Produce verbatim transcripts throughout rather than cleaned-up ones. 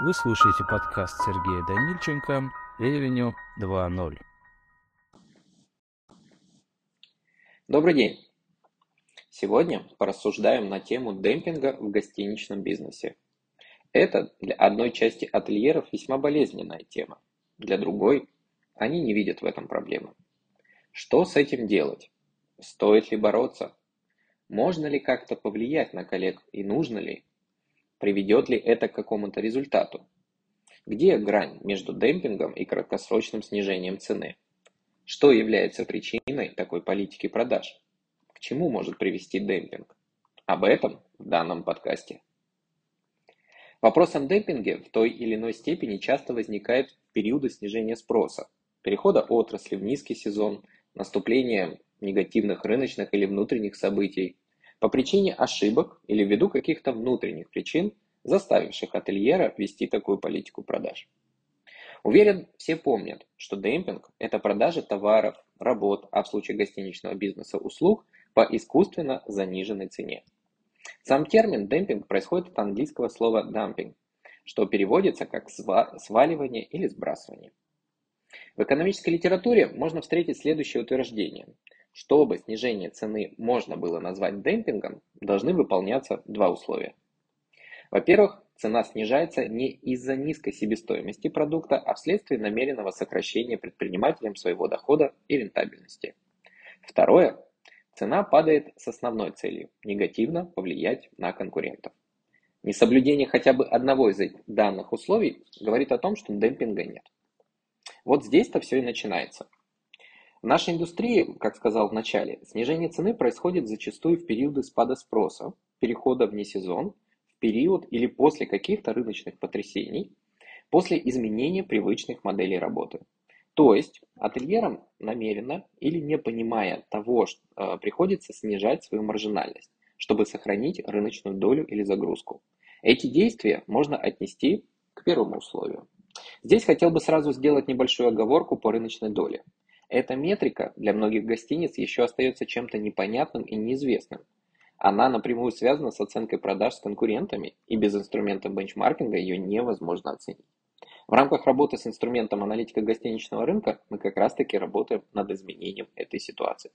Вы слушаете подкаст Сергея Данильченко «Revenue два ноль». Добрый день! Сегодня порассуждаем на тему демпинга в гостиничном бизнесе. Это для одной части ательеров весьма болезненная тема, для другой они не видят в этом проблемы. Что с этим делать? Стоит ли бороться? Можно ли как-то повлиять на коллег и нужно ли? Приведет ли это к какому-то результату? Где грань между демпингом и краткосрочным снижением цены? Что является причиной такой политики продаж? К чему может привести демпинг? Об этом в данном подкасте. Вопрос о демпинге в той или иной степени часто возникает в периоды снижения спроса, перехода отрасли в низкий сезон, наступления негативных рыночных или внутренних событий, по причине ошибок или ввиду каких-то внутренних причин, заставивших ательера вести такую политику продаж. Уверен, все помнят, что демпинг – это продажи товаров, работ, а в случае гостиничного бизнеса услуг по искусственно заниженной цене. Сам термин демпинг происходит от английского слова dumping, что переводится как сваливание или сбрасывание. В экономической литературе можно встретить следующее утверждение. Чтобы снижение цены можно было назвать демпингом, должны выполняться два условия. Во-первых, цена снижается не из-за низкой себестоимости продукта, а вследствие намеренного сокращения предпринимателем своего дохода и рентабельности. Второе, цена падает с основной целью – негативно повлиять на конкурентов. Несоблюдение хотя бы одного из этих данных условий говорит о том, что демпинга нет. Вот здесь-то все и начинается. В нашей индустрии, как сказал в начале, снижение цены происходит зачастую в периоды спада спроса, перехода вне сезон, в период или после каких-то рыночных потрясений, после изменения привычных моделей работы. То есть ательерам намеренно или не понимая того, приходится снижать свою маржинальность, чтобы сохранить рыночную долю или загрузку. Эти действия можно отнести к первому условию. Здесь хотел бы сразу сделать небольшую оговорку по рыночной доле. Эта метрика для многих гостиниц еще остается чем-то непонятным и неизвестным. Она напрямую связана с оценкой продаж с конкурентами, и без инструмента бенчмаркинга ее невозможно оценить. В рамках работы с инструментом аналитика гостиничного рынка мы как раз-таки работаем над изменением этой ситуации.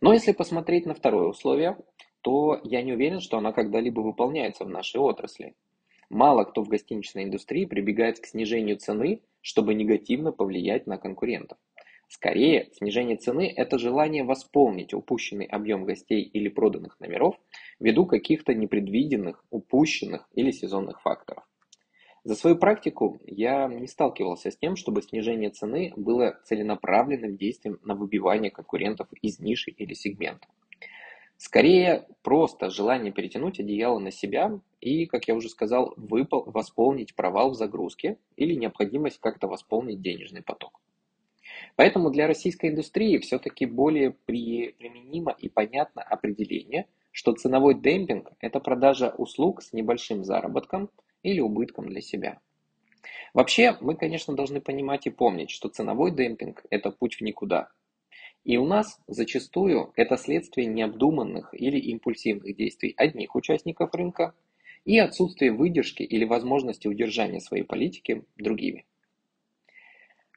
Но если посмотреть на второе условие, то я не уверен, что оно когда-либо выполняется в нашей отрасли. Мало кто в гостиничной индустрии прибегает к снижению цены, чтобы негативно повлиять на конкурентов. Скорее, снижение цены – это желание восполнить упущенный объем гостей или проданных номеров ввиду каких-то непредвиденных, упущенных или сезонных факторов. За свою практику я не сталкивался с тем, чтобы снижение цены было целенаправленным действием на выбивание конкурентов из ниши или сегмента. Скорее, просто желание перетянуть одеяло на себя и, как я уже сказал, выпол- восполнить провал в загрузке или необходимость как-то восполнить денежный поток. Поэтому для российской индустрии все-таки более при, применимо и понятно определение, что ценовой демпинг – это продажа услуг с небольшим заработком или убытком для себя. Вообще, мы, конечно, должны понимать и помнить, что ценовой демпинг – это путь в никуда. И у нас зачастую это следствие необдуманных или импульсивных действий одних участников рынка и отсутствие выдержки или возможности удержания своей политики другими.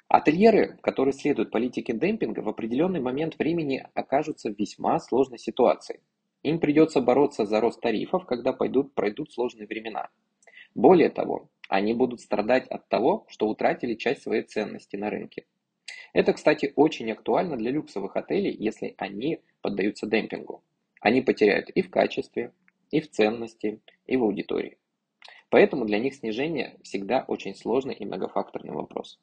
Ательеры, которые следуют политике демпинга, в определенный момент времени окажутся в весьма сложной ситуации. Им придется бороться за рост тарифов, когда пойдут, пройдут сложные времена. Более того, они будут страдать от того, что утратили часть своей ценности на рынке. Это, кстати, очень актуально для люксовых отелей, если они поддаются демпингу. Они потеряют и в качестве, и в ценности, и в аудитории. Поэтому для них снижение всегда очень сложный и многофакторный вопрос.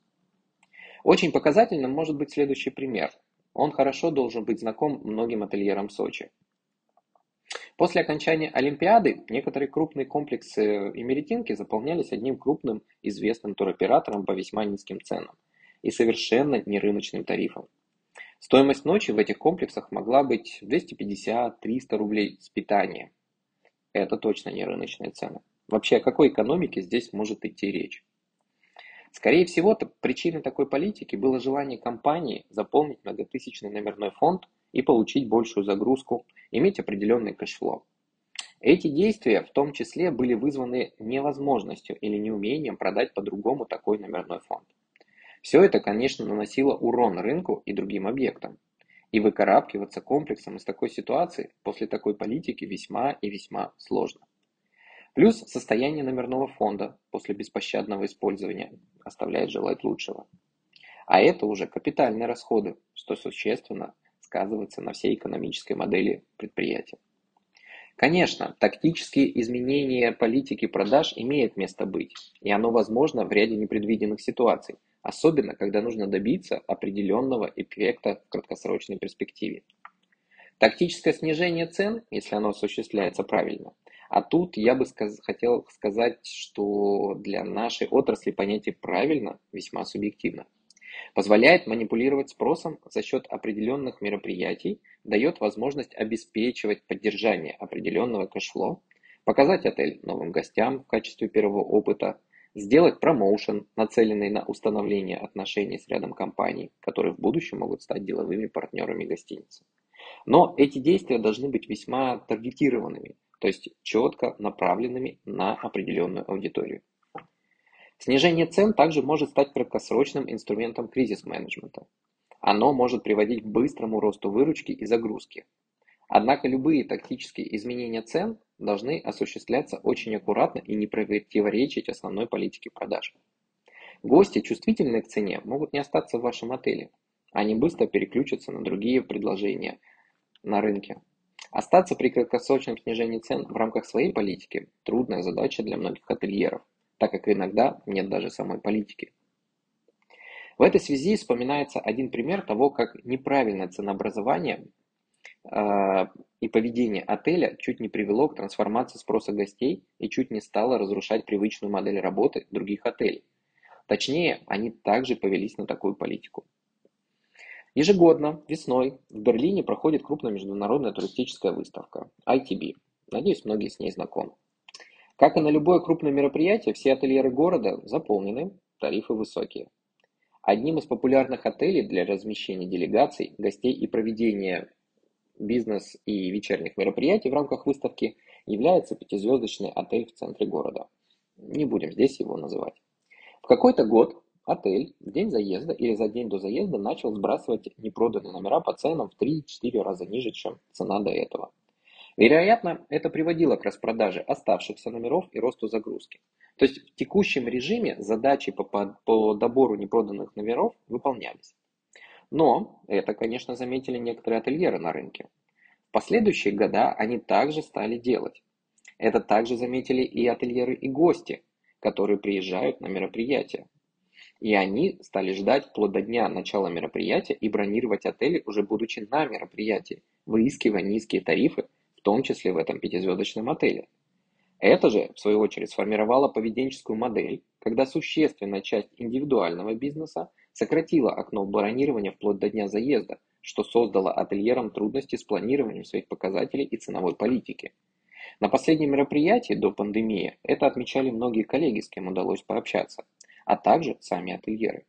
Очень показательным может быть следующий пример. Он хорошо должен быть знаком многим ательерам Сочи. После окончания Олимпиады некоторые крупные комплексы Имеретинки заполнялись одним крупным известным туроператором по весьма низким ценам и совершенно нерыночным тарифам. Стоимость ночи в этих комплексах могла быть двести пятьдесят - триста рублей с питанием. Это точно не рыночные цены. Вообще о какой экономике здесь может идти речь? Скорее всего, причиной такой политики было желание компании заполнить многотысячный номерной фонд и получить большую загрузку, иметь определенный кэшфлоу. Эти действия в том числе были вызваны невозможностью или неумением продать по-другому такой номерной фонд. Все это, конечно, наносило урон рынку и другим объектам. И выкарабкиваться комплексом из такой ситуации после такой политики весьма и весьма сложно. Плюс состояние номерного фонда после беспощадного использования оставляет желать лучшего. А это уже капитальные расходы, что существенно сказывается на всей экономической модели предприятия. Конечно, тактические изменения политики продаж имеют место быть, и оно возможно в ряде непредвиденных ситуаций, особенно когда нужно добиться определенного эффекта в краткосрочной перспективе. Тактическое снижение цен, если оно осуществляется правильно, а тут я бы сказ- хотел сказать, что для нашей отрасли понятие «правильно» весьма субъективно. Позволяет манипулировать спросом за счет определенных мероприятий, дает возможность обеспечивать поддержание определенного кэшфлоу, показать отель новым гостям в качестве первого опыта, сделать промоушен, нацеленный на установление отношений с рядом компаний, которые в будущем могут стать деловыми партнерами гостиницы. Но эти действия должны быть весьма таргетированными, то есть четко направленными на определенную аудиторию. Снижение цен также может стать краткосрочным инструментом кризис-менеджмента. Оно может приводить к быстрому росту выручки и загрузки. Однако любые тактические изменения цен должны осуществляться очень аккуратно и не противоречить основной политике продаж. Гости, чувствительные к цене, могут не остаться в вашем отеле. Они быстро переключатся на другие предложения на рынке. Остаться при краткосрочном снижении цен в рамках своей политики – трудная задача для многих ательеров, так как иногда нет даже самой политики. В этой связи вспоминается один пример того, как неправильное ценообразование э, и поведение отеля чуть не привело к трансформации спроса гостей и чуть не стало разрушать привычную модель работы других отелей. Точнее, они также повелись на такую политику. Ежегодно, весной, в Берлине проходит крупная международная туристическая выставка ай ти би. Надеюсь, многие с ней знакомы. Как и на любое крупное мероприятие, все ательеры города заполнены, тарифы высокие. Одним из популярных отелей для размещения делегаций, гостей и проведения бизнес- и вечерних мероприятий в рамках выставки является пятизвездочный отель в центре города. Не будем здесь его называть. В какой-то год отель в день заезда или за день до заезда начал сбрасывать непроданные номера по ценам в три-четыре раза ниже, чем цена до этого. Вероятно, это приводило к распродаже оставшихся номеров и росту загрузки. То есть в текущем режиме задачи по, по, по добору непроданных номеров выполнялись. Но это, конечно, заметили некоторые ательеры на рынке. В последующие года они также стали делать. Это также заметили и ательеры, и гости, которые приезжают на мероприятия. И они стали ждать вплоть до дня начала мероприятия и бронировать отели, уже будучи на мероприятии, выискивая низкие тарифы, в том числе в этом пятизвездочном отеле. Это же, в свою очередь, сформировало поведенческую модель, когда существенная часть индивидуального бизнеса сократила окно бронирования вплоть до дня заезда, что создало ательерам трудности с планированием своих показателей и ценовой политики. На последнем мероприятии до пандемии это отмечали многие коллеги, с кем удалось пообщаться, а также сами ательеры.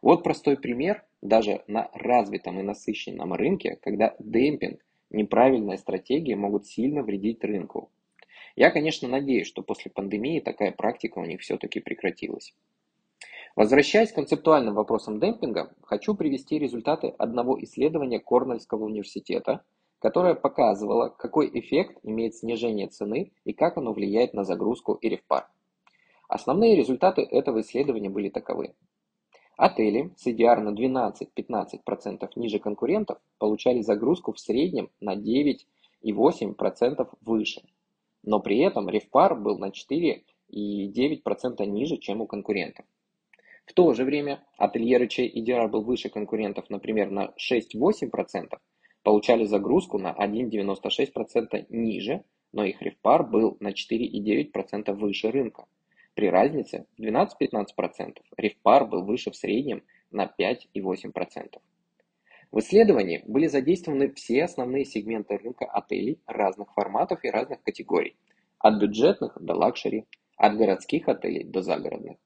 Вот простой пример даже на развитом и насыщенном рынке, когда демпинг, неправильные стратегии могут сильно вредить рынку. Я, конечно, надеюсь, что после пандемии такая практика у них все-таки прекратилась. Возвращаясь к концептуальным вопросам демпинга, хочу привести результаты одного исследования Корнеллского университета, которое показывало, какой эффект имеет снижение цены и как оно влияет на загрузку и ревпар. Основные результаты этого исследования были таковы. Отели с эй ди ар на двенадцать-пятнадцать процентов ниже конкурентов получали загрузку в среднем на девять целых восемь десятых процента выше, но при этом ревпар был на четыре целых девять десятых процента ниже, чем у конкурентов. В то же время ательеры, чей эй ди ар был выше конкурентов, например, на шесть целых восемь десятых процента, получали загрузку на один целых девяносто шесть сотых процента ниже, но их ревпар был на четыре целых девять десятых процента выше рынка. При разнице в двенадцать-пятнадцать процентов ревпар был выше в среднем на пять целых восемь десятых процента. В исследовании были задействованы все основные сегменты рынка отелей разных форматов и разных категорий, от бюджетных до лакшери, от городских отелей до загородных.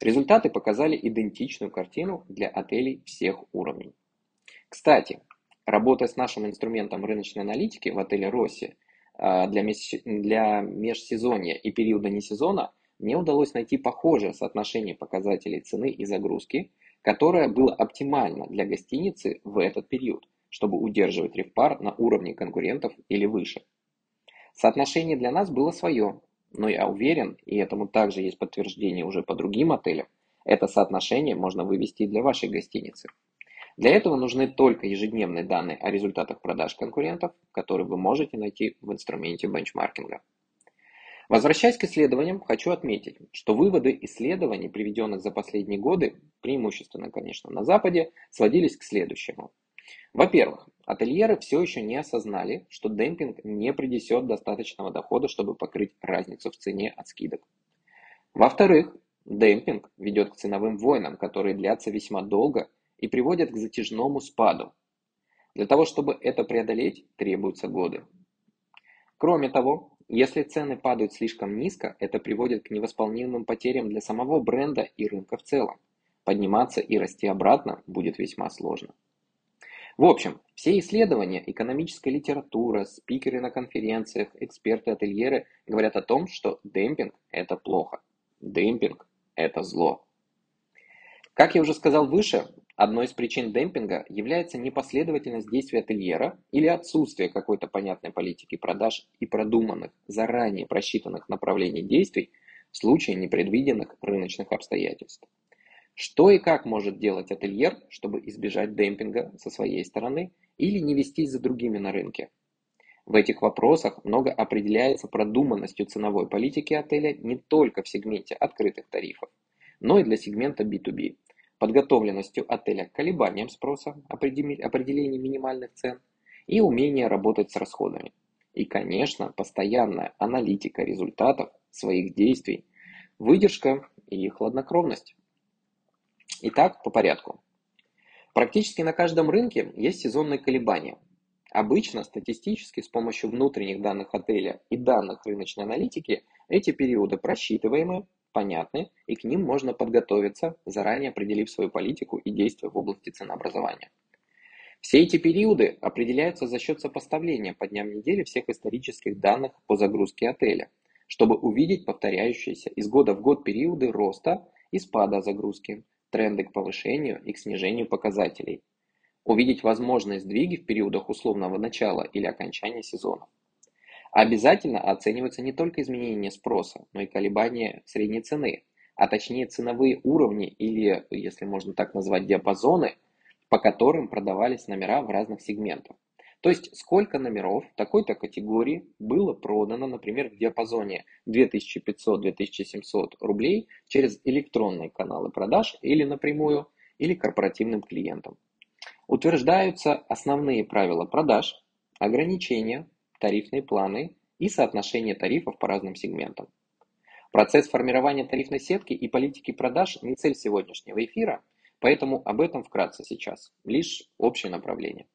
Результаты показали идентичную картину для отелей всех уровней. Кстати, работая с нашим инструментом рыночной аналитики в отеле «Росси», для, меж... для межсезонья и периода несезона, мне удалось найти похожее соотношение показателей цены и загрузки, которое было оптимально для гостиницы в этот период, чтобы удерживать RevPAR на уровне конкурентов или выше. Соотношение для нас было свое, но я уверен, и этому также есть подтверждение уже по другим отелям, это соотношение можно вывести для вашей гостиницы. Для этого нужны только ежедневные данные о результатах продаж конкурентов, которые вы можете найти в инструменте бенчмаркинга. Возвращаясь к исследованиям, хочу отметить, что выводы исследований, приведенных за последние годы, преимущественно, конечно, на Западе, сводились к следующему. Во-первых, ательеры все еще не осознали, что демпинг не принесет достаточного дохода, чтобы покрыть разницу в цене от скидок. Во-вторых, демпинг ведет к ценовым войнам, которые длятся весьма долго и приводят к затяжному спаду. Для того, чтобы это преодолеть, требуются годы. Кроме того, если цены падают слишком низко, это приводит к невосполнимым потерям для самого бренда и рынка в целом. Подниматься и расти обратно будет весьма сложно. В общем, все исследования, экономическая литература, спикеры на конференциях, эксперты-ательеры говорят о том, что демпинг – это плохо. Демпинг – это зло. Как я уже сказал выше, одной из причин демпинга является непоследовательность действий ательера или отсутствие какой-то понятной политики продаж и продуманных, заранее просчитанных направлений действий в случае непредвиденных рыночных обстоятельств. Что и как может делать ательер, чтобы избежать демпинга со своей стороны или не вестись за другими на рынке? В этих вопросах много определяется продуманностью ценовой политики отеля не только в сегменте открытых тарифов, но и для сегмента би ту би. Подготовленностью отеля к колебаниям спроса, определению минимальных цен и умение работать с расходами. И, конечно, постоянная аналитика результатов своих действий, выдержка и хладнокровность. Итак, по порядку. Практически на каждом рынке есть сезонные колебания. Обычно статистически с помощью внутренних данных отеля и данных рыночной аналитики эти периоды просчитываемы, понятны, и к ним можно подготовиться, заранее определив свою политику и действия в области ценообразования. Все эти периоды определяются за счет сопоставления по дням недели всех исторических данных по загрузке отеля, чтобы увидеть повторяющиеся из года в год периоды роста и спада загрузки, тренды к повышению и к снижению показателей, увидеть возможные сдвиги в периодах условного начала или окончания сезона. Обязательно оцениваются не только изменения спроса, но и колебания средней цены, а точнее ценовые уровни или, если можно так назвать, диапазоны, по которым продавались номера в разных сегментах. То есть сколько номеров такой-то категории было продано, например, в диапазоне две тысячи пятьсот - две тысячи семьсот рублей через электронные каналы продаж или напрямую, или корпоративным клиентам. Утверждаются основные правила продаж, ограничения, тарифные планы и соотношение тарифов по разным сегментам. Процесс формирования тарифной сетки и политики продаж не цель сегодняшнего эфира, поэтому об этом вкратце сейчас, лишь общее направление.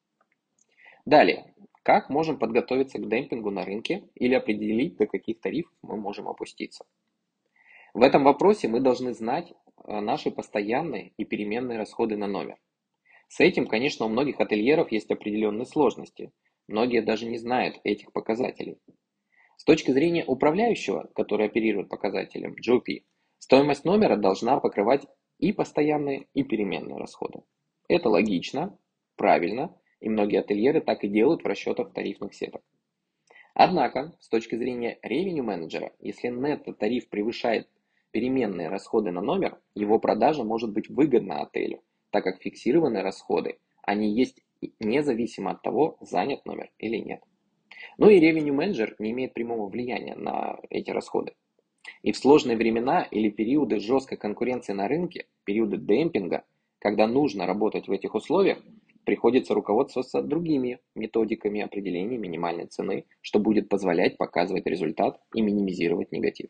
Далее, как можем подготовиться к демпингу на рынке или определить, до каких тарифов мы можем опуститься? В этом вопросе мы должны знать наши постоянные и переменные расходы на номер. С этим, конечно, у многих ательеров есть определенные сложности. Многие даже не знают этих показателей. С точки зрения управляющего, который оперирует показателем джи о пи, стоимость номера должна покрывать и постоянные, и переменные расходы. Это логично, правильно, и многие ательеры так и делают в расчетах тарифных сеток. Однако, с точки зрения revenue менеджера, если нетто-тариф превышает переменные расходы на номер, его продажа может быть выгодна отелю, так как фиксированные расходы, они есть независимо от того, занят номер или нет. Ну и revenue менеджер не имеет прямого влияния на эти расходы. И в сложные времена или периоды жесткой конкуренции на рынке, периоды демпинга, когда нужно работать в этих условиях, приходится руководствоваться другими методиками определения минимальной цены, что будет позволять показывать результат и минимизировать негатив.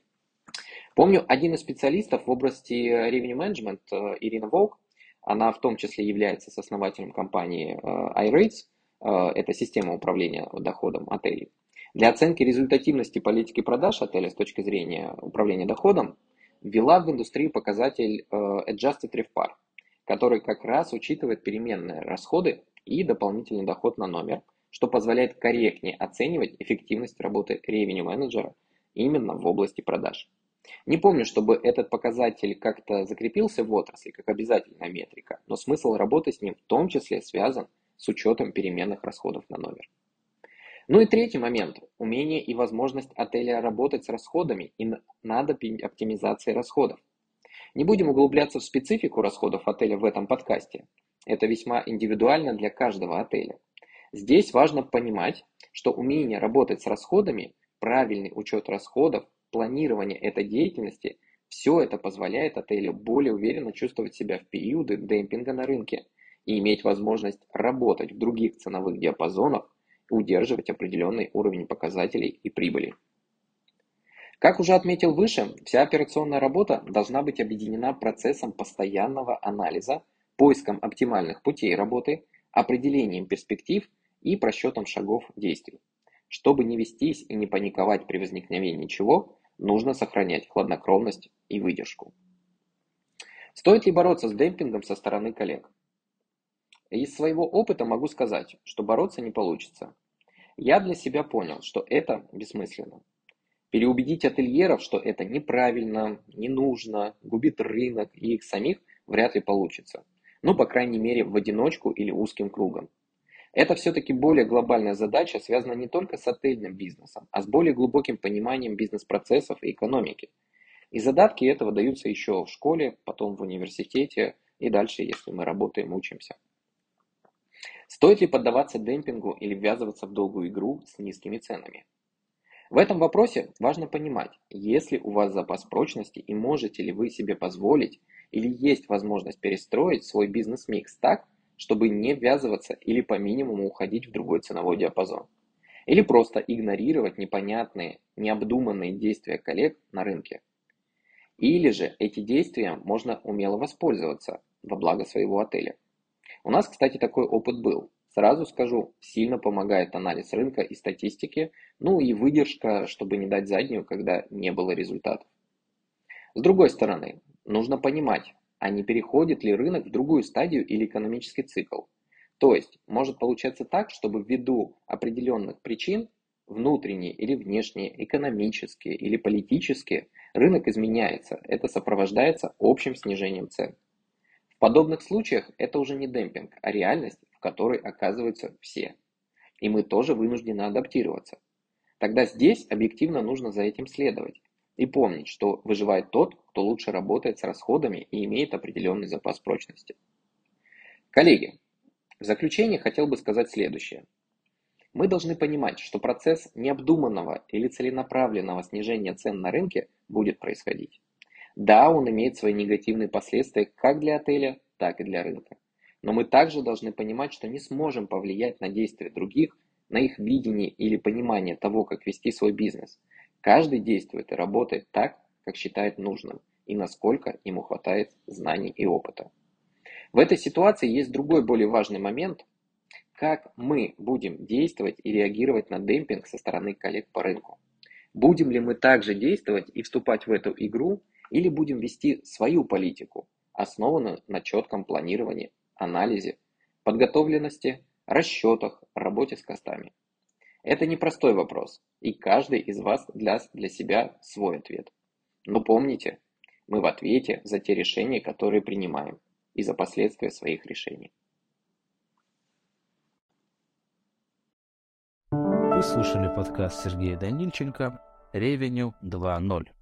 Помню, один из специалистов в области revenue management, Ирина Волк, она в том числе является сооснователем компании iRates, это система управления доходом отелей. Для оценки результативности политики продаж отеля с точки зрения управления доходом ввела в индустрию показатель Adjusted RevPAR, который как раз учитывает переменные расходы и дополнительный доход на номер, что позволяет корректнее оценивать эффективность работы ревенью-менеджера именно в области продаж. Не помню, чтобы этот показатель как-то закрепился в отрасли, как обязательная метрика, но смысл работы с ним в том числе связан с учетом переменных расходов на номер. Ну и третий момент – умение и возможность отеля работать с расходами и над оптимизацией расходов. Не будем углубляться в специфику расходов отеля в этом подкасте. Это весьма индивидуально для каждого отеля. Здесь важно понимать, что умение работать с расходами, правильный учет расходов, планирование этой деятельности – все это позволяет отелю более уверенно чувствовать себя в периоды демпинга на рынке и иметь возможность работать в других ценовых диапазонах, удерживать определенный уровень показателей и прибыли. Как уже отметил выше, вся операционная работа должна быть объединена процессом постоянного анализа, поиском оптимальных путей работы, определением перспектив и просчетом шагов действий. Чтобы не вестись и не паниковать при возникновении чего, нужно сохранять хладнокровность и выдержку. Стоит ли бороться с демпингом со стороны коллег? Из своего опыта могу сказать, что бороться не получится. Я для себя понял, что это бессмысленно. Переубедить ательеров, что это неправильно, не нужно, губит рынок и их самих, вряд ли получится. Ну, по крайней мере, в одиночку или узким кругом. Это все-таки более глобальная задача, связана не только с отельным бизнесом, а с более глубоким пониманием бизнес-процессов и экономики. И задатки этого даются еще в школе, потом в университете и дальше, если мы работаем, учимся. Стоит ли поддаваться демпингу или ввязываться в долгую игру с низкими ценами? В этом вопросе важно понимать, есть ли у вас запас прочности и можете ли вы себе позволить или есть возможность перестроить свой бизнес-микс так, чтобы не ввязываться или по минимуму уходить в другой ценовой диапазон. Или просто игнорировать непонятные, необдуманные действия коллег на рынке. Или же эти действия можно умело воспользоваться во благо своего отеля. У нас, кстати, такой опыт был. Сразу скажу, сильно помогает анализ рынка и статистики, ну и выдержка, чтобы не дать заднюю, когда не было результатов. С другой стороны, нужно понимать, а не переходит ли рынок в другую стадию или экономический цикл. То есть, может получаться так, чтобы ввиду определенных причин, внутренние или внешние, экономические или политические, рынок изменяется, это сопровождается общим снижением цен. В подобных случаях это уже не демпинг, а реальность, в которой оказываются все. И мы тоже вынуждены адаптироваться. Тогда здесь объективно нужно за этим следовать. И помнить, что выживает тот, кто лучше работает с расходами и имеет определенный запас прочности. Коллеги, в заключение хотел бы сказать следующее. Мы должны понимать, что процесс необдуманного или целенаправленного снижения цен на рынке будет происходить. Да, он имеет свои негативные последствия как для отеля, так и для рынка. Но мы также должны понимать, что не сможем повлиять на действия других, на их видение или понимание того, как вести свой бизнес. Каждый действует и работает так, как считает нужным, и насколько ему хватает знаний и опыта. В этой ситуации есть другой более важный момент, как мы будем действовать и реагировать на демпинг со стороны коллег по рынку. Будем ли мы также действовать и вступать в эту игру, или будем вести свою политику, основанную на четком планировании, анализе, подготовленности, расчетах, работе с костами. Это непростой вопрос, и каждый из вас даст для себя свой ответ. Но помните, мы в ответе за те решения, которые принимаем, и за последствия своих решений. Вы слушали подкаст Сергея Данильченко «Revenue два ноль».